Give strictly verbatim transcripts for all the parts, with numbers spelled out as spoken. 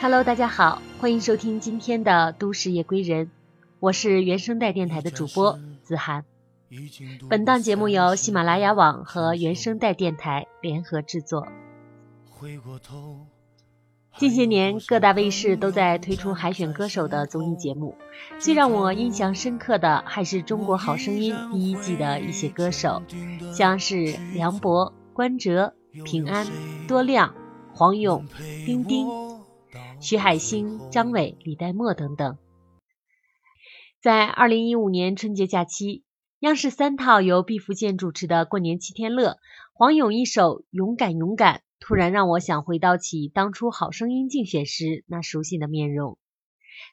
Hello， 大家好，欢迎收听今天的《都市夜归人》，我是原声带电台的主播子涵。本档节目由喜马拉雅网和原声带电台联合制作。近些年各大卫视都在推出海选歌手的综艺节目，最让我印象深刻的还是《中国好声音》第一季的一些歌手，像是梁博、关喆、平安、多亮、黄勇、丁丁、徐海星、张伟、李代沫等等。在二零一五年春节假期，央视三套由毕福剑主持的《过年七天乐》，黄勇一首《勇敢勇敢》突然让我想回到起当初好声音竞选时那熟悉的面容，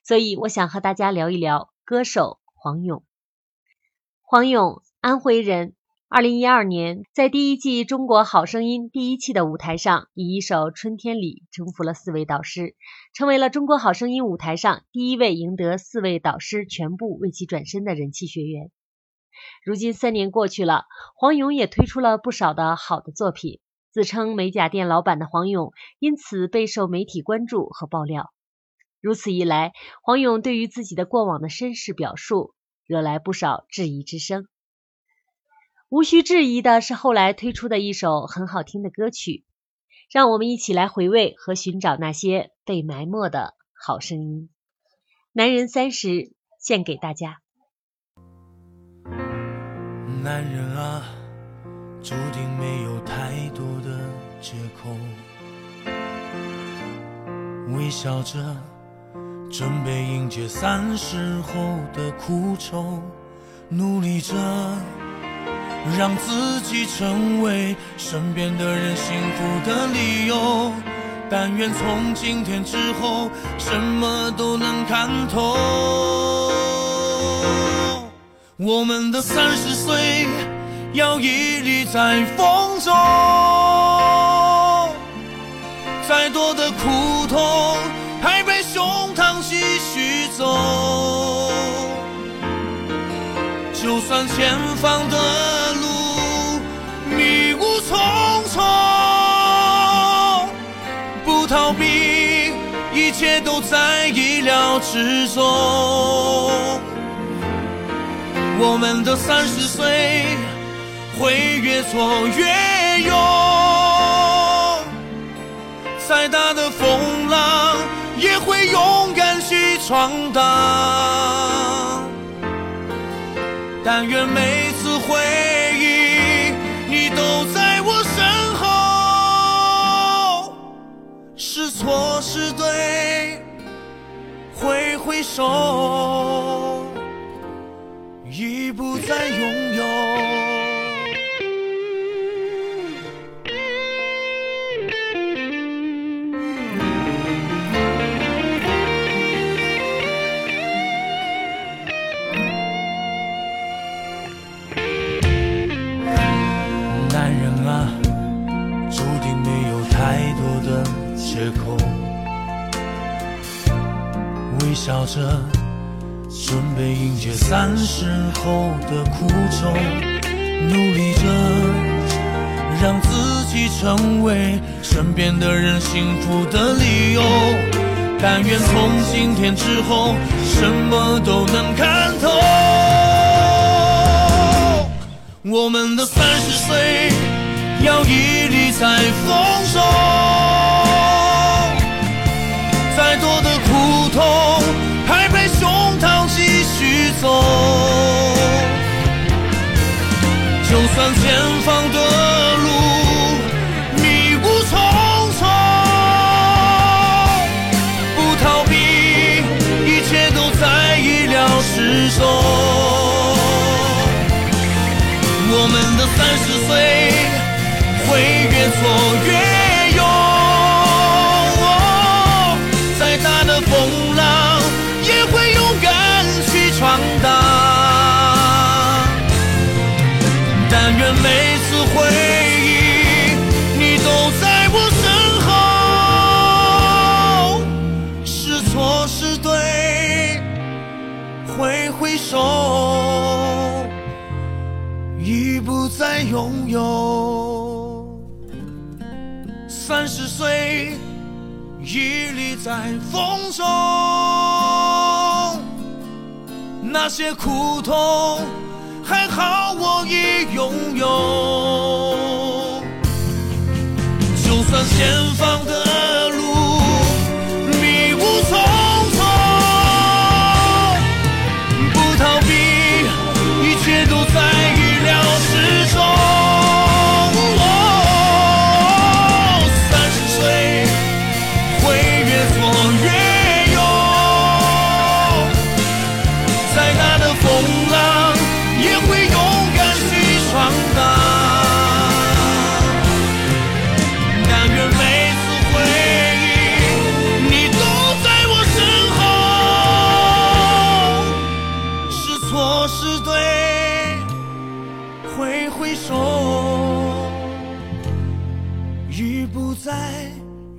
所以我想和大家聊一聊歌手黄勇。黄勇，安徽人，二零一二年在第一季《中国好声音》第一期的舞台上，以一首《春天里》征服了四位导师，成为了《中国好声音》舞台上第一位赢得四位导师全部为其转身的人气学员。如今三年过去了，黄勇也推出了不少的好的作品，自称美甲店老板的黄勇因此备受媒体关注和爆料。如此一来，黄勇对于自己的过往的身世表述惹来不少质疑之声。无需质疑的是，后来推出的一首很好听的歌曲，让我们一起来回味和寻找那些被埋没的好声音。男人三十献给大家。男人啊，注定没有太多的借口，微笑着准备迎接三十后的苦愁，努力着让自己成为身边的人幸福的理由，但愿从今天之后什么都能看透。我们的三十岁要屹立在风中，再多的苦痛还被胸膛继续走，就算前方的匆匆不逃避，一切都在意料之中。我们的三十岁会越挫越勇，再大的风浪也会勇敢去闯荡，但愿每次回忆你都在是错是对，挥挥手，已不再拥有。男人啊，注定没有太多的借口，微笑着准备迎接三十后的苦愁，努力着让自己成为身边的人幸福的理由，但愿从今天之后什么都能看透。我们的三十岁要屹立在风中，再多的苦痛还被胸膛继续走，就算前方的路迷雾重重，不逃避，一切都在意料之中。我们的三十岁会越挫越风浪，也会勇敢去闯荡，但愿每次回忆你都在我身后，是错是对，挥挥手，已不再拥有。三十岁屹立在风中，那些苦痛还好我已拥有，就算前方的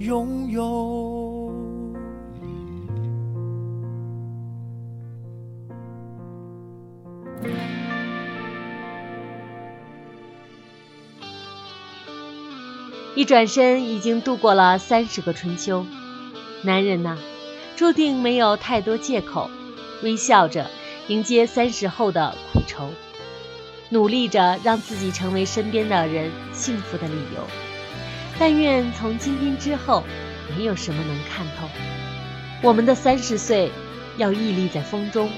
拥有。一转身已经度过了三十个春秋，男人呐、啊，注定没有太多借口，微笑着迎接三十后的苦愁，努力着让自己成为身边的人幸福的理由。但愿从今天之后，没有什么能看透。我们的三十岁要屹立在风中，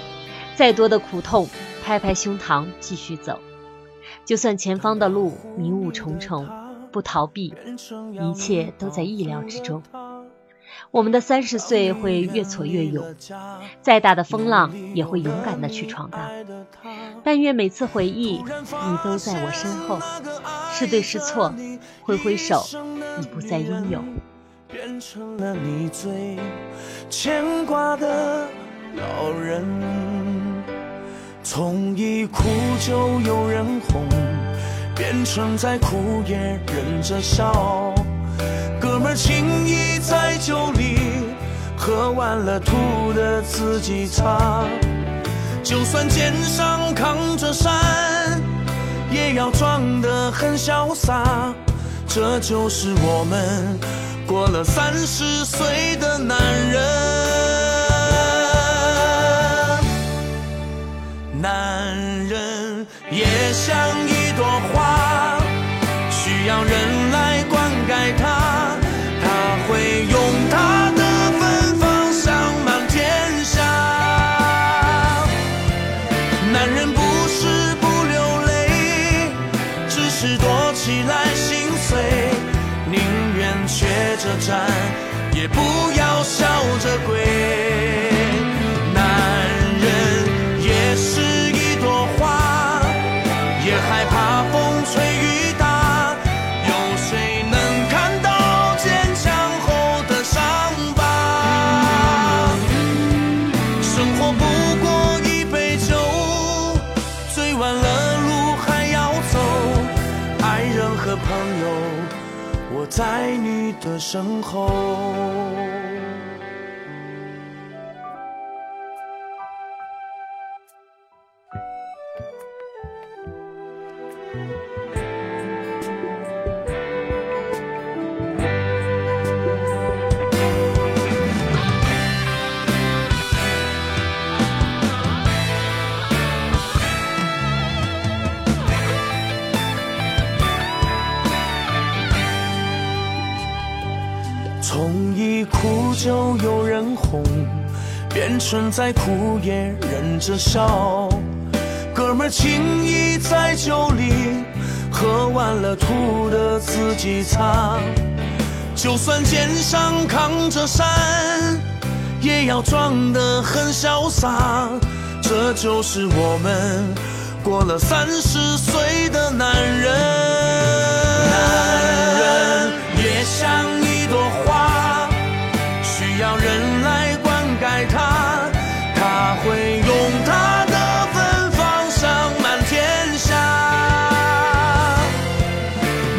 再多的苦痛，拍拍胸膛继续走。就算前方的路迷雾重重，不逃避，一切都在意料之中。我们的三十岁会越挫越勇，再大的风浪也会勇敢的去闯荡。但愿每次回忆，你都在我身后，是对是错，挥挥手，已不再拥有。变成了你最牵挂的老人，从一哭就有人哄，变成再哭也忍着笑。哥们儿情谊在酒里喝完了，吐的自己擦。就算肩上扛着山，也要装得很潇洒。这就是我们过了三十岁的男人。男人也像一朵花，需要人来灌溉它，他会用它的芬芳香满天下。男人不是不流泪，只是躲起来心碎，宁愿瘸着站，也不要笑着跪。男人也是一朵花，也害怕风吹雨打，在你的身后。从一哭就有人哄，变成再哭也忍着笑。哥们儿情谊在酒里喝完了，吐的自己擦。就算肩上扛着山，也要装得很潇洒。这就是我们过了三十岁的男人。男人也像要人来灌溉它，它会用它的芬芳香满天下。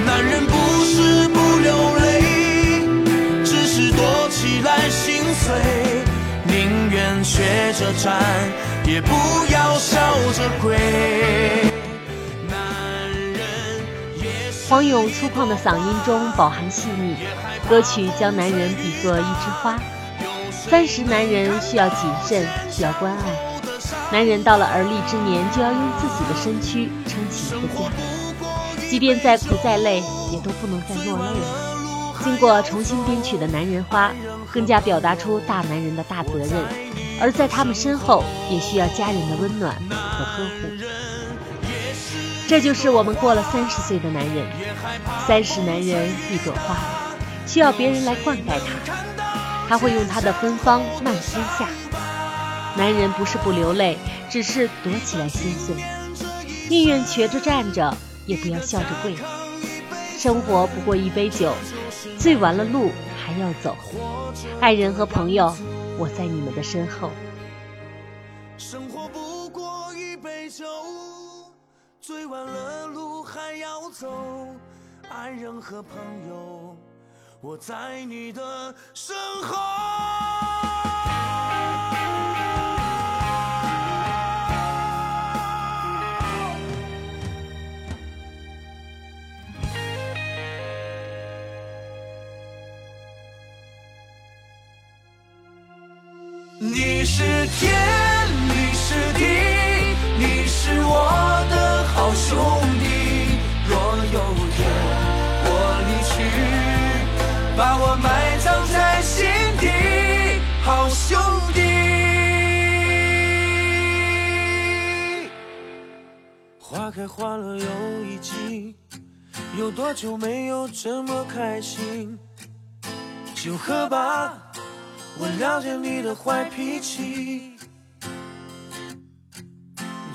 男人不是不流泪，只是躲起来心碎，宁愿瘸着站，也不要笑着跪。男人也是黄勇粗犷的嗓音中饱含细腻，歌曲将男人比作一枝花。三十男人需要谨慎，需要关爱。男人到了而立之年，就要用自己的身躯撑起一个家，即便再苦再累，也都不能再落泪了。经过重新编曲的《男人花》，更加表达出大男人的大责任，而在他们身后，也需要家人的温暖和呵护。这就是我们过了三十岁的男人。三十男人一朵花，需要别人来灌溉它，他会用他的芬芳漫天下。男人不是不流泪，只是躲起来心碎，宁愿瘸着站着，也不要笑着跪。生活不过一杯酒，醉完了路还要走。爱人和朋友，我在你们的身后。生活不过一杯酒，醉完了路还要走，爱人和朋友，我在你的身后。你是天，你是地，你是我的好兄弟。若有天我离去，把我埋葬在心底，好兄弟。花开花落又一季，有多久没有这么开心？就喝吧，我了解你的坏脾气，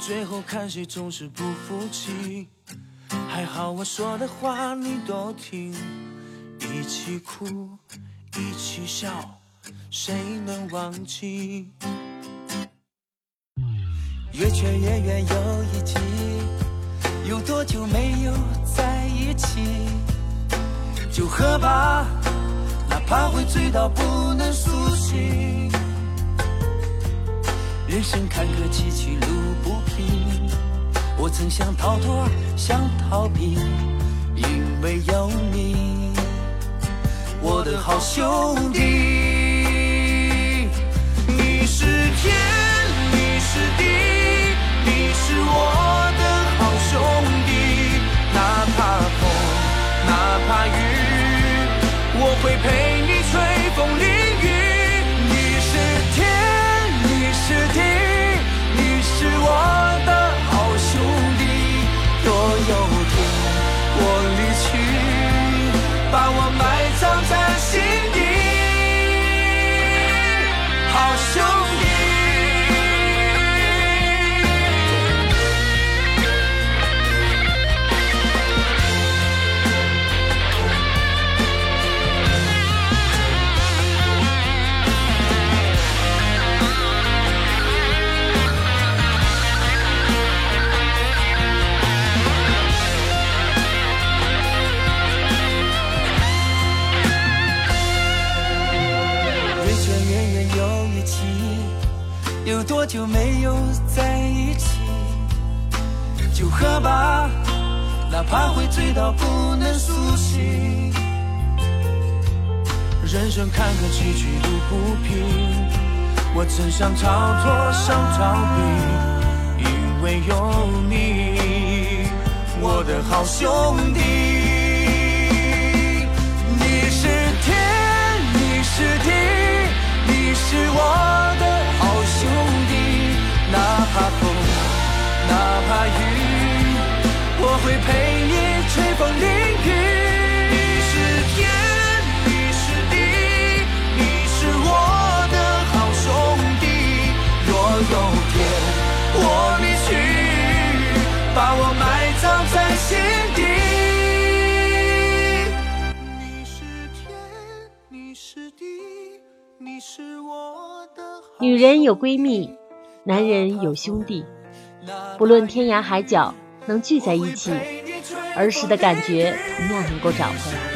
最后看谁总是不服气。还好我说的话你都听，一起哭，一起笑，谁能忘记？月缺月圆又一季，有多久没有在一起？就喝吧，哪怕会醉到不能苏醒。人生坎坷崎岖路不平，我曾想逃脱想逃避，因为有你，我的好兄弟。你是天，你是地，你是我的好兄弟。哪怕风哪怕雨，我会陪你吹风淋雨。你是天，你是地，你是我的好兄弟。若有天我离去，把我埋葬在心底，好兄弟。有多久没有在一起？就喝吧，哪怕会醉到不能苏醒。人生坎坷崎岖路不平，我曾想逃脱想逃避，因为有你，我的好兄弟。你是天，你是地，你是我的兄弟，哪怕风，哪怕雨，我会陪你吹风淋雨。你是天，你是地，你是我的好兄弟。若有天我离去，把我埋葬在心底。你是天，你是地，你是我的。女人有闺蜜，男人有兄弟，不论天涯海角，能聚在一起，儿时的感觉同样能够找回来，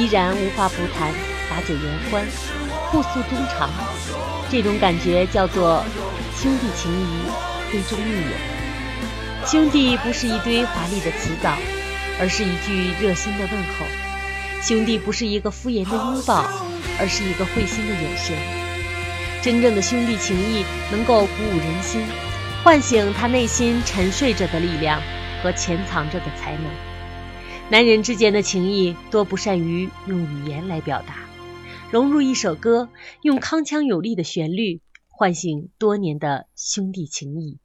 依然无话不谈，把酒言欢，互诉衷肠。这种感觉叫做兄弟情谊，闺中密友。兄弟不是一堆华丽的辞藻，而是一句热心的问候；兄弟不是一个敷衍的拥抱，而是一个会心的眼神。真正的兄弟情谊能够鼓舞人心，唤醒他内心沉睡着的力量和潜藏着的才能。男人之间的情谊多不善于用语言来表达，融入一首歌，用铿锵有力的旋律唤醒多年的兄弟情谊。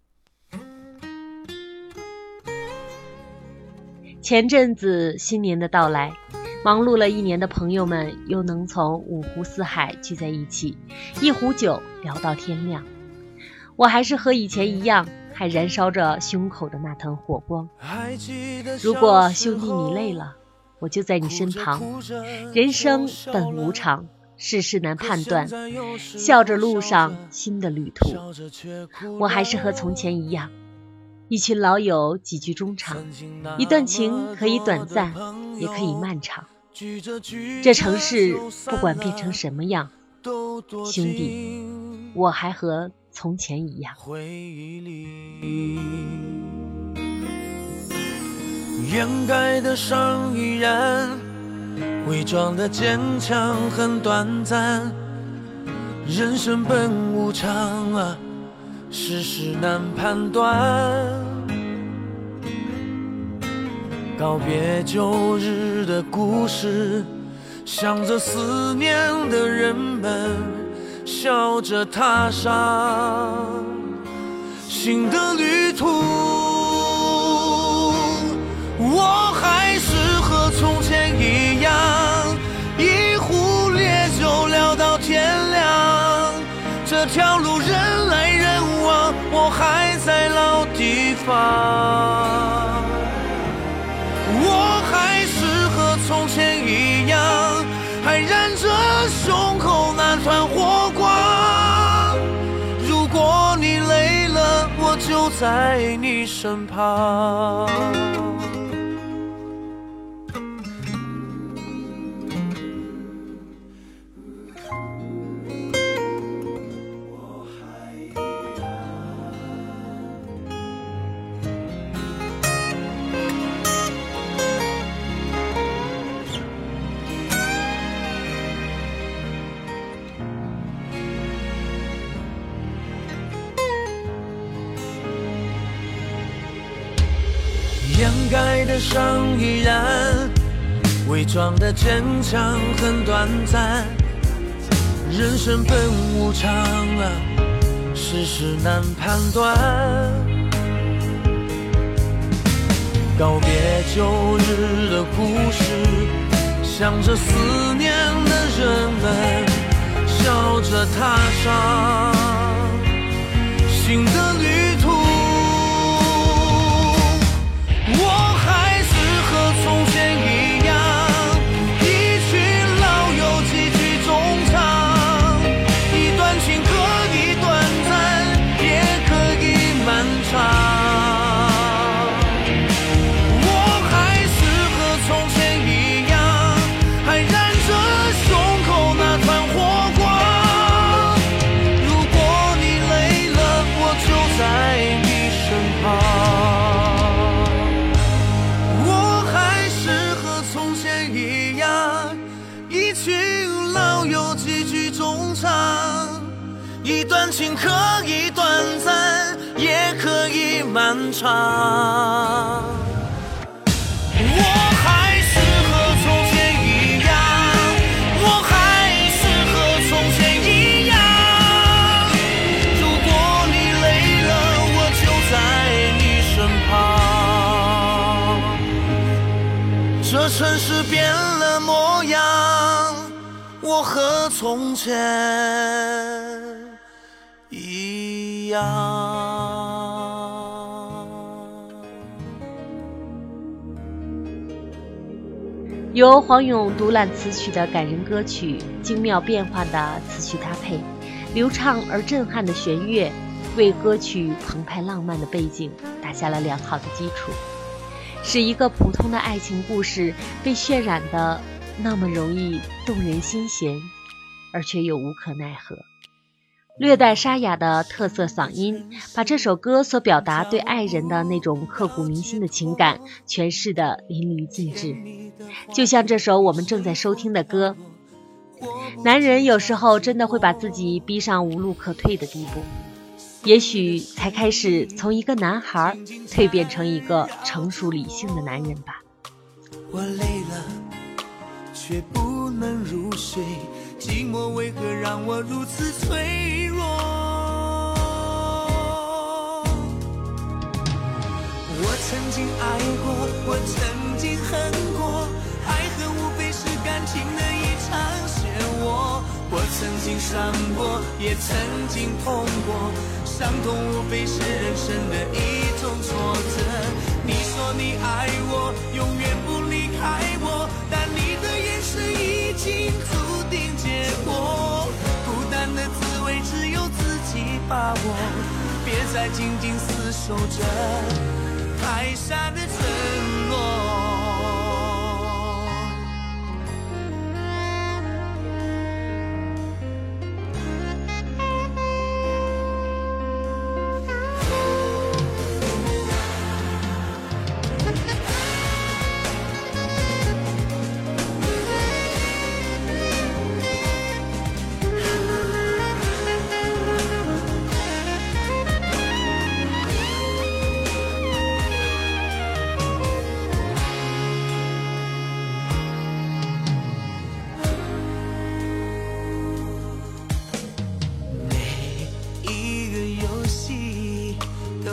前阵子新年的到来，忙碌了一年的朋友们又能从五湖四海聚在一起，一壶酒聊到天亮。我还是和以前一样，还燃烧着胸口的那团火光。如果兄弟你累了，我就在你身旁。人生本无常，世事难判断，笑着路上新的旅途。我还是和从前一样，一群老友，几句衷肠，一段情可以短暂，也可以漫长。这城市不管变成什么样，兄弟，我还和从前一样。回忆里掩盖的伤依然，伪装的坚强很短暂。人生本无常啊，世事难判断，告别旧日的故事，想着思念的人们，笑着踏上新的旅途。我还是和从前一样，一壶烈酒聊到天亮。这条路人来人往，我还在老地方。我还是和从前一样，还燃着胸口那团火光。如果你累了，我就在你身旁。掩盖的伤依然，伪装的坚强很短暂。人生本无常啊，世事难判断，告别旧日的故事，想着思念的人们，笑着踏上新的旅途。一段情可以短暂，也可以漫长。我和从前一样。由黄勇独揽词曲的感人歌曲，精妙变化的词曲搭配，流畅而震撼的弦乐，为歌曲澎湃浪漫的背景打下了良好的基础，使一个普通的爱情故事被渲染的那么容易动人心弦，而却又无可奈何。略带沙哑的特色嗓音，把这首歌所表达对爱人的那种刻骨铭心的情感诠释得淋漓尽致。就像这首我们正在收听的歌，男人有时候真的会把自己逼上无路可退的地步，也许才开始从一个男孩蜕变成一个成熟理性的男人吧。我累了，却不能入睡，寂寞为何让我如此脆弱？我曾经爱过，我曾经恨过，爱恨无非是感情的一场漩涡。我曾经伤过，也曾经痛过，伤痛无非是人生的一种挫折。你说你爱我，永远不离开我，但你的眼神已经注定结果。孤单的滋味只有自己把握，别再紧紧厮守着爱下的承诺。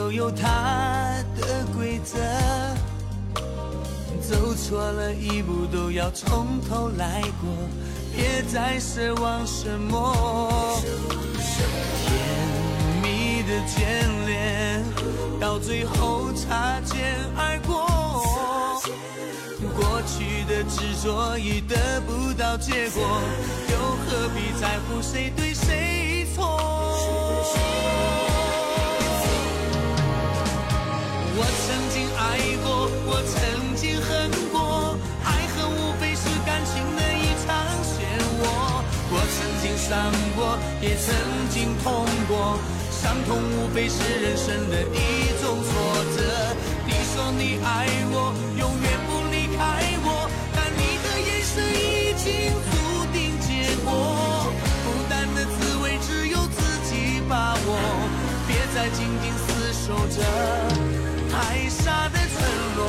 有它的规则，走错了一步都要从头来过，别再奢望什么甜蜜的眷恋，到最后擦肩而过。过去的执着已得不到结果，又何必在乎谁对谁错？我曾经爱过，我曾经恨过，爱恨无非是感情的一场漩涡。我曾经伤过，也曾经痛过，伤痛无非是人生的一种挫折。你说你爱我，永远不离开我，但你的眼神已经注定结果。孤单的滋味只有自己把握，别再紧紧厮守着爱下的承诺。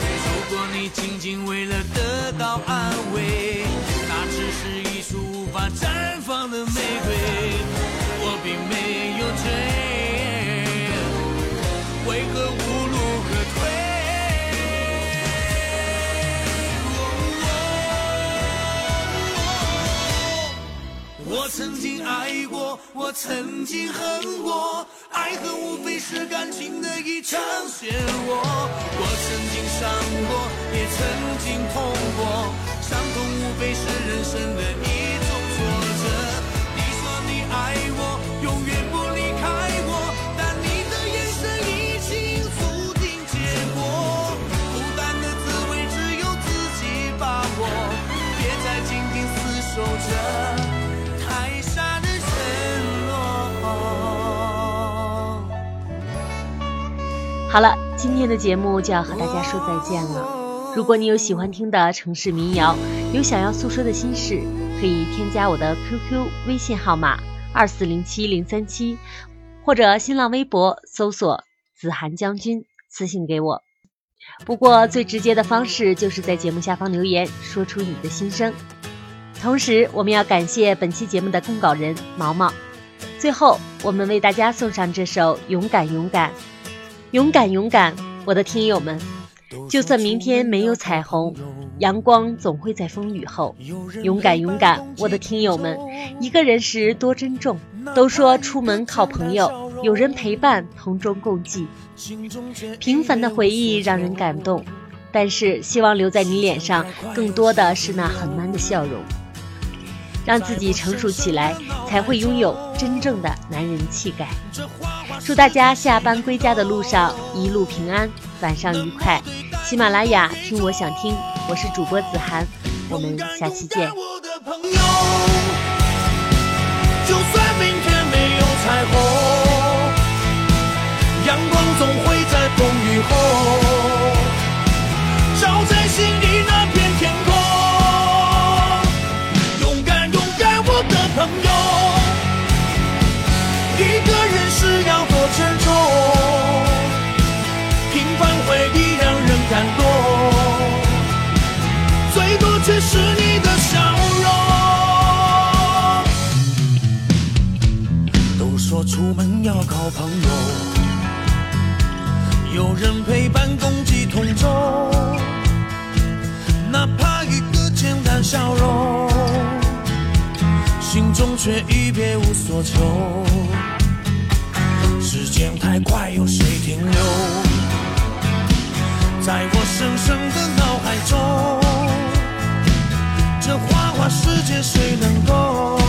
如果你仅仅为了得到安慰，那只是一束无法绽放的玫瑰。我并没有追，为何无路可退？我曾经爱过，我曾经恨过，爱恨无非是感情的一场漩涡。我曾经伤过，也曾经痛过，伤痛无非是人生的一种挫折。你说你爱我，永远不离开我，但你的眼神已经注定结果。孤单的滋味只有自己把握，别再紧紧厮守着好了，今天的节目就要和大家说再见了。如果你有喜欢听的城市民谣，有想要诉说的心事，可以添加我的 Q Q 微信号码二四零七零三七，或者新浪微博搜索子涵将军，私信给我。不过最直接的方式就是在节目下方留言，说出你的心声。同时我们要感谢本期节目的供稿人毛毛。最后我们为大家送上这首勇敢勇敢。勇敢勇敢，我的听友们，就算明天没有彩虹，阳光总会在风雨后。勇敢勇敢，我的听友们，一个人时多珍重，都说出门靠朋友，有人陪伴，同舟共济。平凡的回忆让人感动，但是希望留在你脸上更多的是那很难的笑容。让自己成熟起来，才会拥有真正的男人气概。祝大家下班归家的路上一路平安，晚上愉快。喜马拉雅听我想听，我是主播子涵，我们下期见。说出门要靠朋友，有人陪伴共济同舟，哪怕一个简单笑容，心中却已别无所求。时间太快，有谁停留在我深深的脑海中？这花花世界谁能够